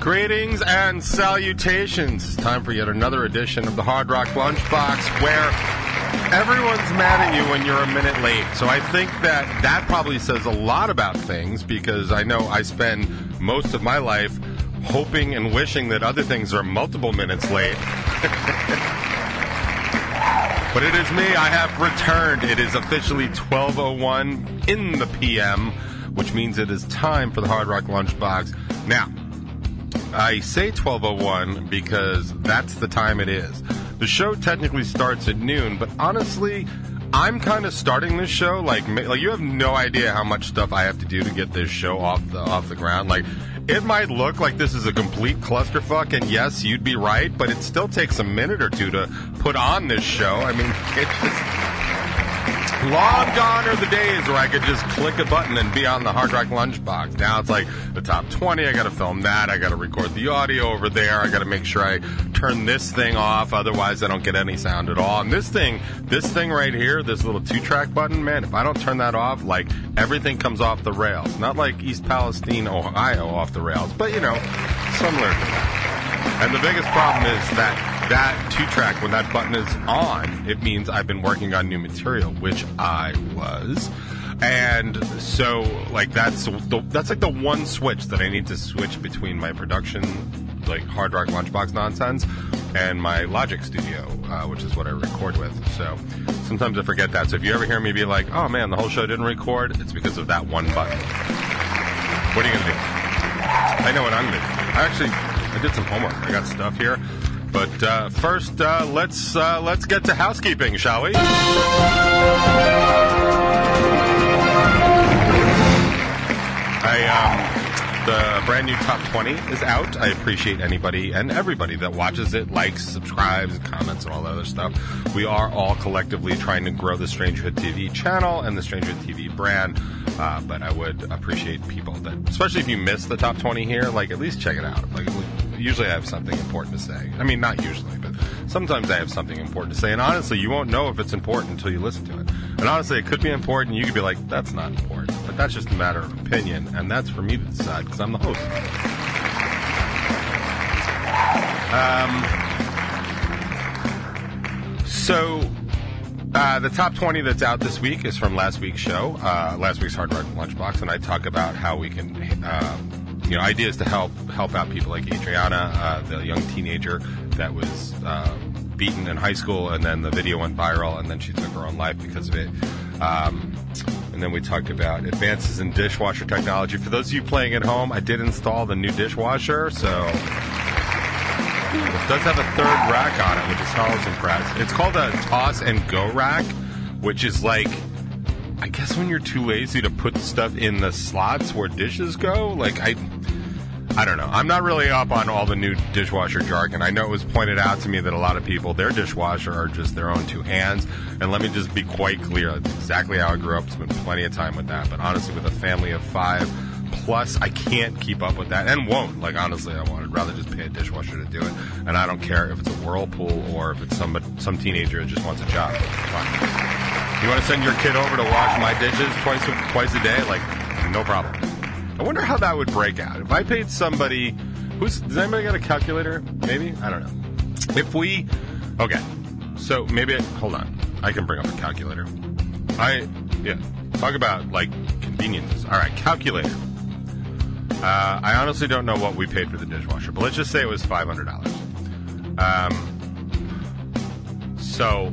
Greetings and salutations. It's time for yet another edition of the Hard Rock Lunchbox, where everyone's mad at you when you're a minute late. So I think that probably says a lot about things, because I know I spend most of my life hoping and wishing that other things are multiple minutes late. But it is me. I have returned. It is officially 12:01 in the p.m., which means it is time for the Hard Rock Lunchbox. Now, I say 12:01 because that's the time it is. The show technically starts at noon, but honestly, I'm kind of starting this show like you have no idea how much stuff I have to do to get this show off the ground. Like, it might look like this is a complete clusterfuck, and yes, you'd be right, but it still takes a minute or two to put on this show. I mean, it's just... long gone are the days where I could just click a button and be on the Hard Rock Lunchbox. Now it's like the top 20, I gotta film that, I gotta record the audio over there, I gotta make sure I turn this thing off, otherwise I don't get any sound at all. And this thing right here, this little 2-track button, man, if I don't turn that off, like, everything comes off the rails. Not like East Palestine, Ohio off the rails, but, you know, similar to that. And the biggest problem is that 2-track, when that button is on, it means I've been working on new material, which I was. And so, like, that's like the one switch that I need to switch between my production, like, Hard Rock Lunchbox nonsense, and my Logic Studio, which is what I record with. So sometimes I forget that. So if you ever hear me be like, oh man, the whole show didn't record, it's because of that one button. What are you going to do? I know what I'm going to do. I did some homework. I got stuff here. But first, let's get to housekeeping, shall we? The brand new Top 20 is out. I appreciate anybody and everybody that watches it, likes, subscribes, comments, and all that other stuff. We are all collectively trying to grow the Strangerhood TV channel and the Strangerhood TV brand, but I would appreciate people that, especially if you miss the Top 20 here, like, at least check it out. Like, usually I have something important to say. I mean, not usually, but sometimes I have something important to say, and honestly, you won't know if it's important until you listen to it. And honestly, it could be important. You could be like, that's not important. But that's just a matter of opinion, and that's for me to decide, because I'm the host. The top 20 that's out this week is from last week's show, last week's Hard Rock Lunchbox, and I talk about how we can... ideas to help out people like Adriana, the young teenager that was beaten in high school, and then the video went viral, and then she took her own life because of it. And then we talked about advances in dishwasher technology. For those of you playing at home, I did install the new dishwasher, so it does have a third rack on it, which is how I was impressed. It's called a Toss and Go Rack, which is like... I guess when you're too lazy to put stuff in the slots where dishes go, like, I don't know. I'm not really up on all the new dishwasher jargon. I know it was pointed out to me that a lot of people, their dishwasher are just their own two hands. And let me just be quite clear. That's exactly how I grew up. Spent plenty of time with that. But honestly, with a family of 5 plus, I can't keep up with that and won't. Like, honestly, I'd rather just pay a dishwasher to do it. And I don't care if it's a Whirlpool or if it's some teenager that just wants a job. You want to send your kid over to wash my dishes twice a day? Like, no problem. I wonder how that would break out. If I paid somebody... Does anybody got a calculator? Maybe? I don't know. Okay. So, maybe... Hold on. I can bring up a calculator. Talk about, like, conveniences. All right, calculator. I honestly don't know what we paid for the dishwasher, but let's just say it was $500. So...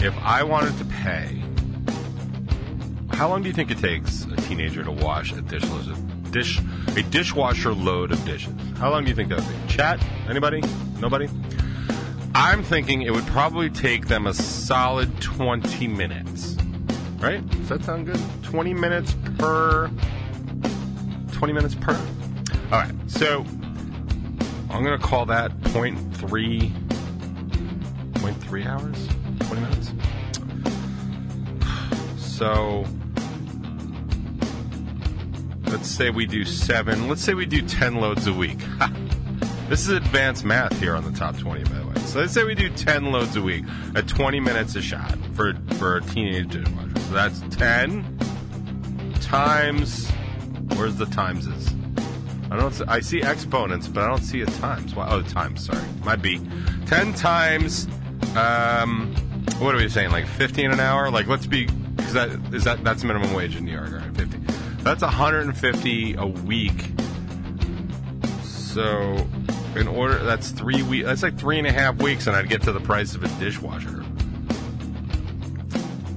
if I wanted to pay, how long do you think it takes a teenager to wash a dishwasher load of dishes? How long do you think that would take? Chat? Anybody? Nobody? I'm thinking it would probably take them a solid 20 minutes. Right? Does that sound good? 20 minutes per. All right. So I'm going to call that 0.3 hours. 20 minutes. So let's say we do 7. Let's say we do 10 loads a week. This is advanced math here on the top 20, by the way. So let's say we do 10 loads a week at 20 minutes a shot for a teenage dishwasher. So that's 10 times. Where's the times is? I see exponents, but I don't see a times. Well, times, sorry. Might be 10 times, what are we saying, like 15 an hour? Like, let's be, because that's minimum wage in New York, right? 50. That's 150 a week. So, in order, that's 3 weeks, that's like 3.5 weeks, and I'd get to the price of a dishwasher.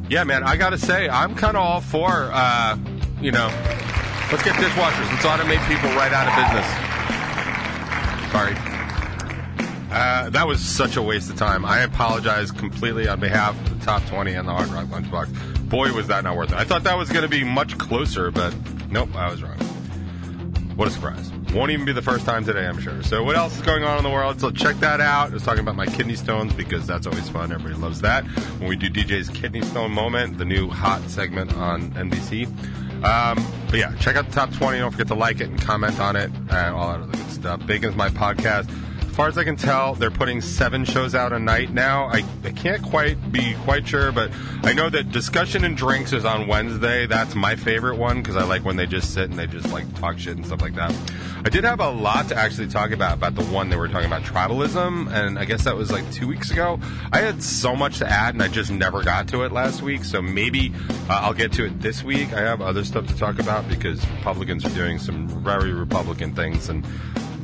Yeah, man, I gotta say, I'm kind of all for, let's get dishwashers. Let's automate people right out of business. Sorry. That was such a waste of time. I apologize completely on behalf of the top 20 on the Hard Rock Lunchbox. Boy, was that not worth it. I thought that was going to be much closer, but nope, I was wrong. What a surprise. Won't even be the first time today, I'm sure. So what else is going on in the world? So check that out. I was talking about my kidney stones because that's always fun. Everybody loves that. When we do DJ's Kidney Stone Moment, the new hot segment on NBC. But yeah, check out the top 20. Don't forget to like it and comment on it and all that other good stuff. Bacon is My Podcast. As far as I can tell, they're putting 7 shows out a night now. I can't be quite sure, but I know that Discussion and Drinks is on Wednesday. That's my favorite one because I like when they just sit and they just like talk shit and stuff like that. I did have a lot to actually talk about the one they were talking about tribalism, and I guess that was like 2 weeks ago. I had so much to add, and I just never got to it last week, so maybe I'll get to it this week. I have other stuff to talk about because Republicans are doing some very Republican things, and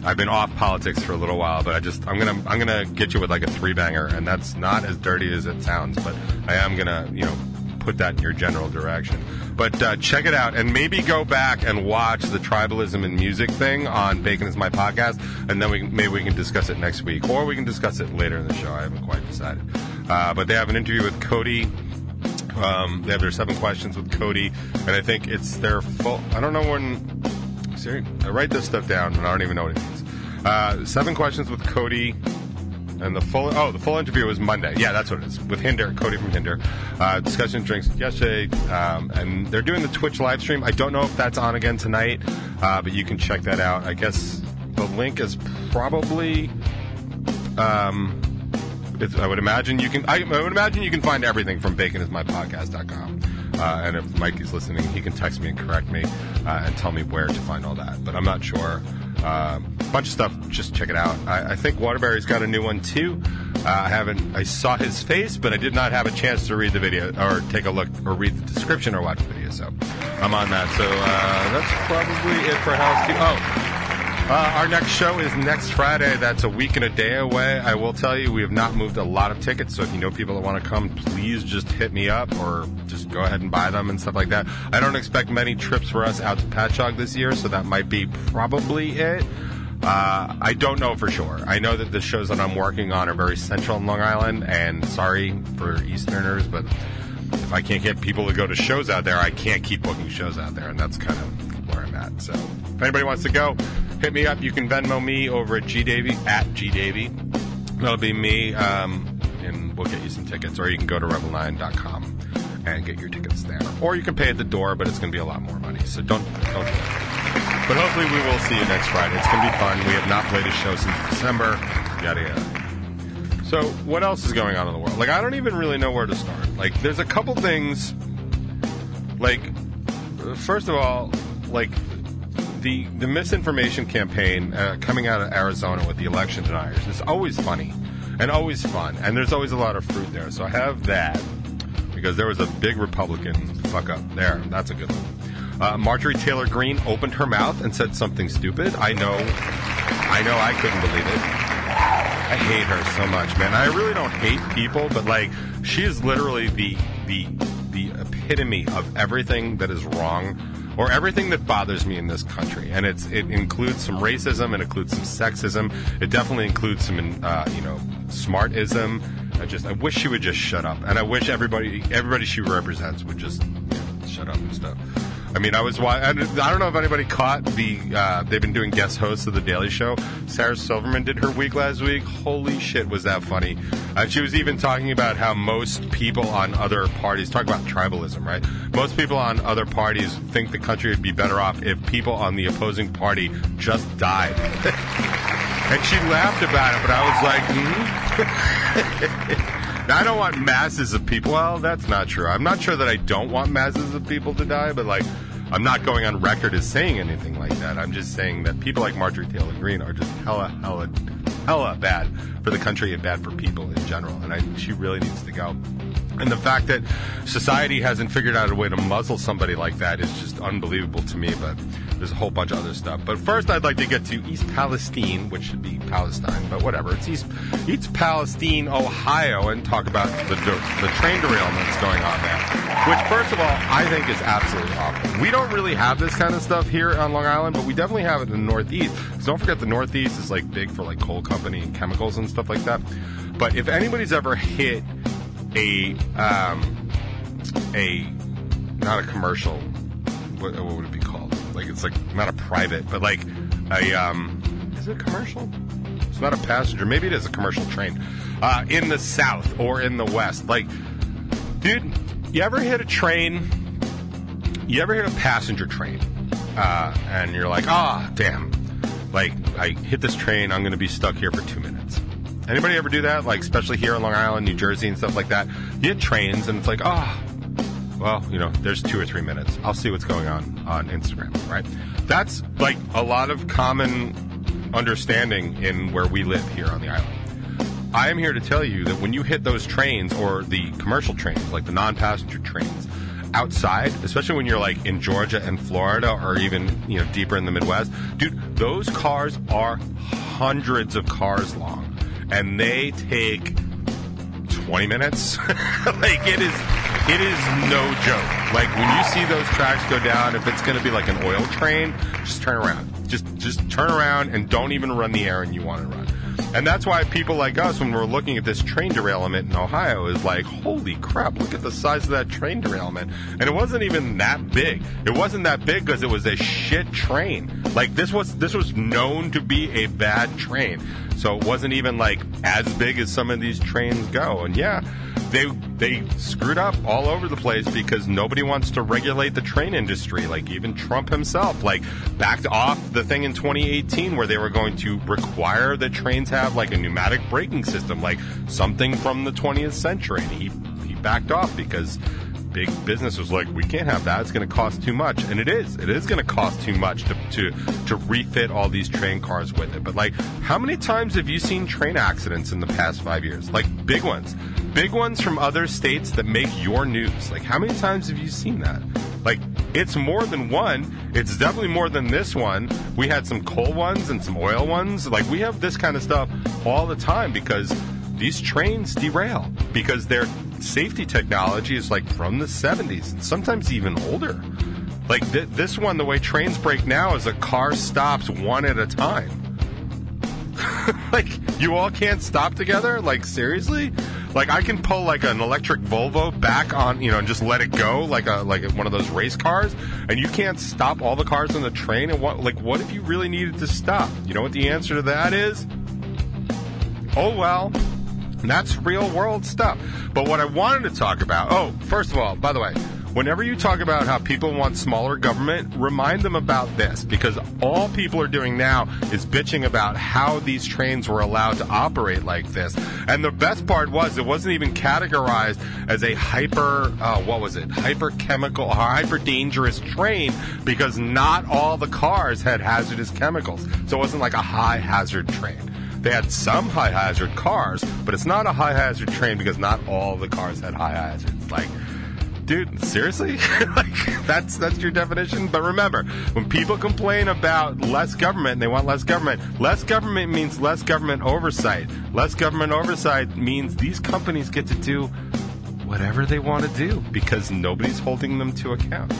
I've been off politics for a little while, but I'm gonna get you with like a 3-banger, and that's not as dirty as it sounds, but I am gonna, put that in your general direction. But check it out, and maybe go back and watch the tribalism and music thing on Bacon is My Podcast, and then maybe we can discuss it next week, or we can discuss it later in the show. I haven't quite decided. But they have an interview with Cody. They have their 7 questions with Cody, and I think it's their full... I don't know when... Seriously, I write this stuff down, and I don't even know what it means. 7 questions with Cody... And the full interview was Monday. Yeah, that's what it is. With Hinder, Cody from Hinder. Discussion and Drinks yesterday. And they're doing the Twitch live stream. I don't know if that's on again tonight, but you can check that out. I guess the link is probably... I would imagine you can find everything from baconismypodcast.com. And if Mike is listening, he can text me and correct me and tell me where to find all that. But I'm not sure... bunch of stuff, just check it out. I think Waterbury's got a new one too. I saw his face, but I did not have a chance to read the video or take a look or read the description or watch the video, so I'm on that. So that's probably it for housekeeping. Our next show is next Friday. That's a week and a day away. I will tell you, we have not moved a lot of tickets, so if you know people that want to come, please just hit me up or just go ahead and buy them and stuff like that. I don't expect many trips for us out to Patchogue this year, so that might be probably it. I don't know for sure. I know that the shows that I'm working on are very central in Long Island, and sorry for Easterners, but if I can't get people to go to shows out there, I can't keep booking shows out there, and that's kind of where I'm at. So if anybody wants to go... hit me up. You can Venmo me over at @GDavy. That'll be me, and we'll get you some tickets. Or you can go to Rebel9.com and get your tickets there. Or you can pay at the door, but it's going to be a lot more money. So don't do that. But hopefully we will see you next Friday. It's going to be fun. We have not played a show since December. Yada, yada. So what else is going on in the world? Like, I don't even really know where to start. Like, there's a couple things. Like, first of all, like... The misinformation campaign coming out of Arizona with the election deniers is always funny and always fun, and there's always a lot of fruit there. So I have that because there was a big Republican fuck up there. That's a good one. Marjorie Taylor Greene opened her mouth and said something stupid. I know, I couldn't believe it. I hate her so much, man. I really don't hate people, but like, she is literally the epitome of everything that is wrong. Or everything that bothers me in this country, and it includes some racism, it includes some sexism, it definitely includes some smartism. I wish she would just shut up, and I wish everybody she represents would just shut up and stuff. I mean, I don't know if anybody caught they've been doing guest hosts of The Daily Show. Sarah Silverman did her week last week. Holy shit, was that funny. She was even talking about how most people on other parties, talk about tribalism, right? Most people on other parties think the country would be better off if people on the opposing party just died. And she laughed about it, but I was like, Now, I don't want masses of people. Well, that's not true. I'm not sure that I don't want masses of people to die, but like, I'm not going on record as saying anything like that. I'm just saying that people like Marjorie Taylor Greene are just hella bad for the country and bad for people in general. And I think she really needs to go. And the fact that society hasn't figured out a way to muzzle somebody like that is just unbelievable to me, but there's a whole bunch of other stuff. But first, I'd like to get to East Palestine, which should be Palestine, but whatever. It's East Palestine, Ohio, and talk about the train derailments going on there, which, first of all, I think is absolutely awful. We don't really have this kind of stuff here on Long Island, but we definitely have it in the Northeast. So don't forget the Northeast is, like, big for, like, coal company and chemicals and stuff like that. But if anybody's ever hit not a commercial, what would it be called? Like, it's like, not a private, but like is it a commercial? It's not a passenger. Maybe it is a commercial train. In the South or in the West. Like, dude, you ever hit a passenger train, and you're like, damn. Like, I hit this train, I'm going to be stuck here for 2 minutes. Anybody ever do that? Like, especially here in Long Island, New Jersey, and stuff like that. You hit trains, and it's like, well, you know, there's 2 or 3 minutes. I'll see what's going on Instagram, right? That's, like, a lot of common understanding in where we live here on the island. I am here to tell you that when you hit those trains, or the commercial trains, like the non-passenger trains, outside, especially when you're, like, in Georgia and Florida, or even, you know, deeper in the Midwest, dude, those cars are hundreds of cars long. And they take 20 minutes. Like, it is no joke. Like, when you see those tracks go down, if it's going to be like an oil train, just turn around. Just turn around and don't even run the errand you want to run. And that's why people like us, when we're looking at this train derailment in Ohio, is like, holy crap, look at the size of that train derailment. And it wasn't even that big. It wasn't that big because it was a shit train. Like, this was known to be a bad train. So it wasn't even, like, as big as some of these trains go. And, yeah, they screwed up all over the place because nobody wants to regulate the train industry. Like, even Trump himself, like, backed off the thing in 2018 where they were going to require that trains have, like, a pneumatic braking system, like something from the 20th century. And he backed off because big business was like, we can't have that. It's going to cost too much. And it is going to cost too much to refit all these train cars with it. But, like, how many times have you seen train accidents in the past 5 years? Like, big ones. Big ones from other states that make your news. Like, how many times have you seen that? Like, it's more than one. It's definitely more than this one. We had some coal ones and some oil ones. Like, we have this kind of stuff all the time because these trains derail because they're safety technology is, like, from the 70s and sometimes even older. Like, this one, the way trains break now is a car stops one at a time. Like, you all can't stop together? Like, seriously? Like, I can pull, like, an electric Volvo back on, you know, and just let it go, like one of those race cars, and you can't stop all the cars on the train? And what if you really needed to stop? You know what the answer to that is? Oh, well. And that's real-world stuff. But what I wanted to talk about... Oh, first of all, by the way, whenever you talk about how people want smaller government, remind them about this, because all people are doing now is bitching about how these trains were allowed to operate like this. And the best part was it wasn't even categorized as a hyper-dangerous train, because not all the cars had hazardous chemicals. So it wasn't like a high-hazard train. They had some high-hazard cars, but it's not a high-hazard train because not all the cars had high hazards. Like, dude, seriously? Like, that's your definition? But remember, when people complain about less government and they want less government means less government oversight. Less government oversight means these companies get to do whatever they want to do because nobody's holding them to account.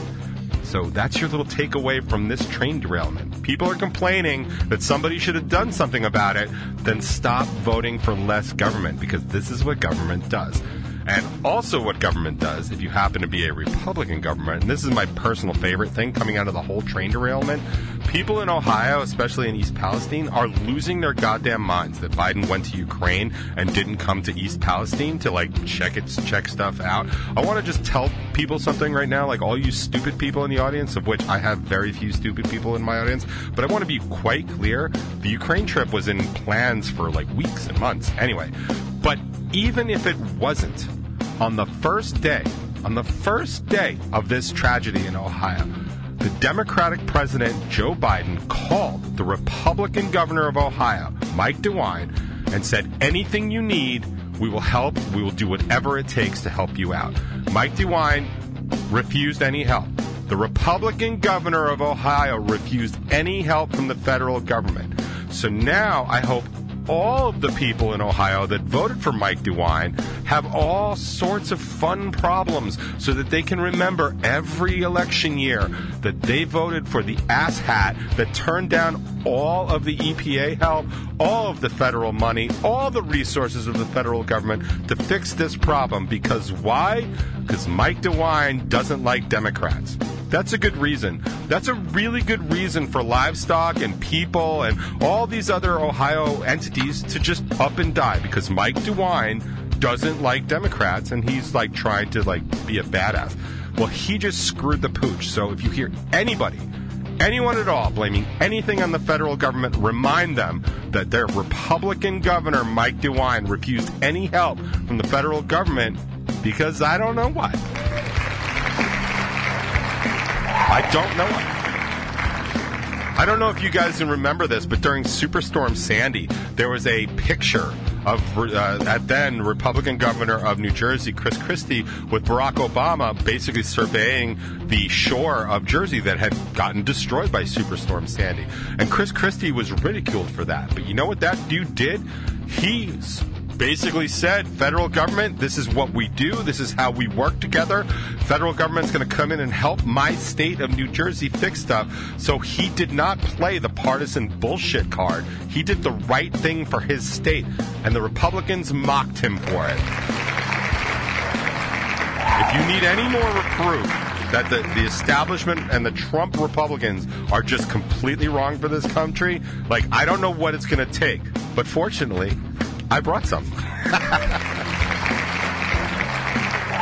So that's your little takeaway from this train derailment. People are complaining that somebody should have done something about it. Then stop voting for less government, because this is what government does. And also what government does, if you happen to be a Republican government, and this is my personal favorite thing coming out of the whole train derailment, people in Ohio, especially in East Palestine, are losing their goddamn minds that Biden went to Ukraine and didn't come to East Palestine to, like, check stuff out. I want to just tell people something right now, like, all you stupid people in the audience, of which I have very few stupid people in my audience, but I want to be quite clear. The Ukraine trip was in plans for, like, weeks and months. Anyway, but even if it wasn't, on the first day of this tragedy in Ohio, the Democratic President Joe Biden called the Republican governor of Ohio, Mike DeWine, and said, anything you need, we will help. We will do whatever it takes to help you out. Mike DeWine refused any help. The Republican governor of Ohio refused any help from the federal government. So now I hope all of the people in Ohio that voted for Mike DeWine have all sorts of fun problems so that they can remember every election year that they voted for the asshat that turned down all of the EPA help, all of the federal money, all the resources of the federal government to fix this problem. Because why? Because Mike DeWine doesn't like Democrats. That's a good reason. That's a really good reason for livestock and people and all these other Ohio entities to just up and die, because Mike DeWine doesn't like Democrats and he's like trying to like be a badass. Well, he just screwed the pooch. So if you hear anybody, anyone at all blaming anything on the federal government, remind them that their Republican governor, Mike DeWine, refused any help from the federal government because I don't know why. I don't know. I don't know if you guys can remember this, but during Superstorm Sandy, there was a picture of then Republican governor of New Jersey, Chris Christie, with Barack Obama basically surveying the shore of Jersey that had gotten destroyed by Superstorm Sandy. And Chris Christie was ridiculed for that. But you know what that dude did? He basically said, federal government, this is what we do. This is how we work together. Federal government's going to come in and help my state of New Jersey fix stuff. So he did not play the partisan bullshit card. He did the right thing for his state, and the Republicans mocked him for it. If you need any more reproof that the establishment and the Trump Republicans are just completely wrong for this country, like, I don't know what it's going to take. But fortunately, I brought some.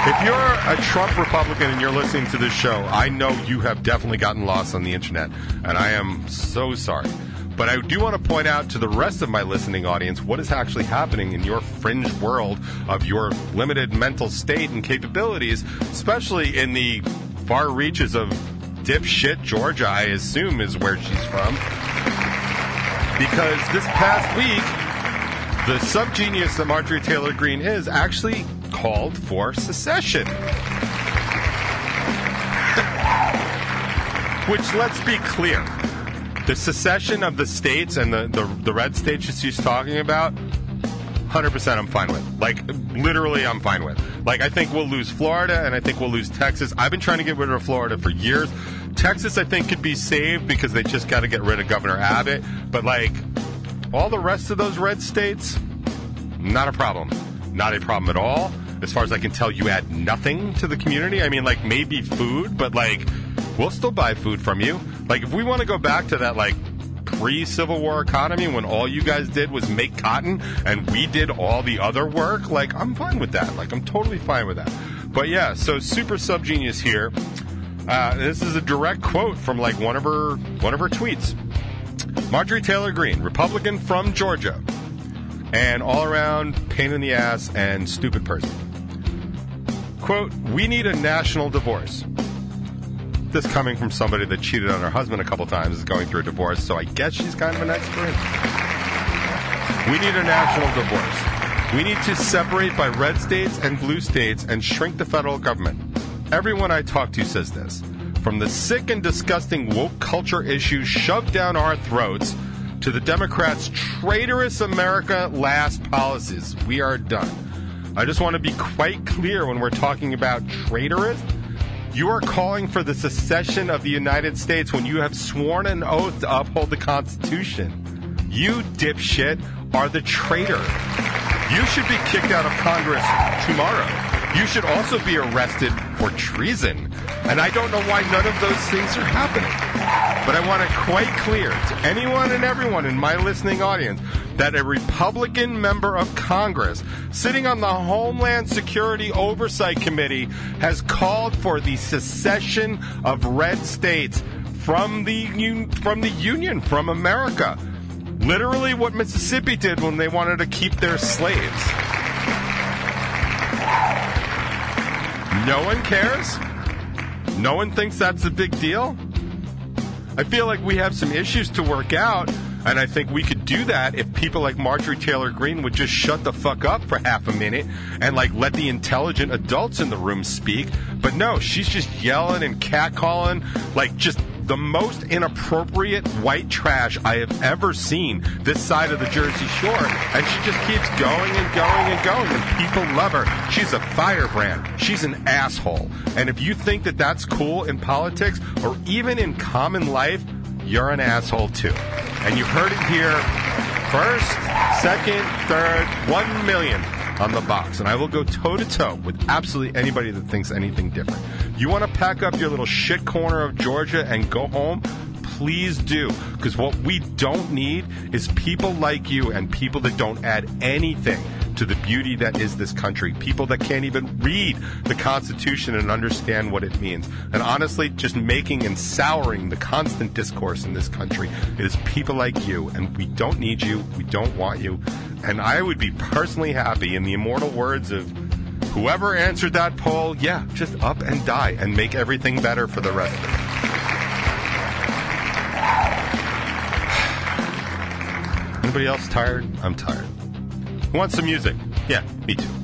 If you're a Trump Republican and you're listening to this show, I know you have definitely gotten lost on the internet, and I am so sorry. But I do want to point out to the rest of my listening audience what is actually happening in your fringe world of your limited mental state and capabilities, especially in the far reaches of dipshit Georgia, I assume is where she's from. Because this past week, the subgenius that Marjorie Taylor Greene is actually called for secession. Which, let's be clear, the secession of the states and the red states she's talking about, 100% I'm fine with. Like, literally I'm fine with. Like, I think we'll lose Florida and I think we'll lose Texas. I've been trying to get rid of Florida for years. Texas, I think, could be saved because they just got to get rid of Governor Abbott. But, like, all the rest of those red states, not a problem. Not a problem at all. As far as I can tell, you add nothing to the community. I mean, like, maybe food, but, like, we'll still buy food from you. Like, if we want to go back to that, like, pre-Civil War economy when all you guys did was make cotton and we did all the other work, like, I'm fine with that. Like, I'm totally fine with that. But, yeah, so super subgenius here. This is a direct quote from, like, one of her tweets. Marjorie Taylor Greene, Republican from Georgia, an all-around pain in the ass and stupid person. Quote, we need a national divorce. This coming from somebody that cheated on her husband a couple times is going through a divorce, so I guess she's kind of an expert. We need a national divorce. We need to separate by red states and blue states and shrink the federal government. Everyone I talk to says this. From the sick and disgusting woke culture issues shoved down our throats to the Democrats' traitorous America last policies, we are done. I just want to be quite clear when we're talking about traitorous. You are calling for the secession of the United States when you have sworn an oath to uphold the Constitution. You, dipshit, are the traitor. You should be kicked out of Congress tomorrow. You should also be arrested for treason. And I don't know why none of those things are happening. But I want it quite clear to anyone and everyone in my listening audience that a Republican member of Congress sitting on the Homeland Security Oversight Committee has called for the secession of red states from the Union, from America. Literally what Mississippi did when they wanted to keep their slaves. No one cares? No one thinks that's a big deal? I feel like we have some issues to work out, and I think we could do that if people like Marjorie Taylor Greene would just shut the fuck up for half a minute and, like, let the intelligent adults in the room speak. But no, she's just yelling and catcalling, like, just the most inappropriate white trash I have ever seen this side of the Jersey Shore. And she just keeps going and going and going. And people love her. She's a firebrand. She's an asshole. And if you think that that's cool in politics or even in common life, you're an asshole too. And you heard it here first, second, third, 1,000,000 on the box. And I will go toe-to-toe with absolutely anybody that thinks anything different. You want to pack up your little shit corner of Georgia and go home? Please do. Because what we don't need is people like you and people that don't add anything to the beauty that is this country. People that can't even read the Constitution and understand what it means. And honestly, just making and souring the constant discourse in this country. It is people like you, and we don't need you. We don't want you. And I would be personally happy, in the immortal words of whoever answered that poll, yeah, just up and die and make everything better for the rest of us. Anybody else tired? I'm tired. Want some music? Yeah, me too.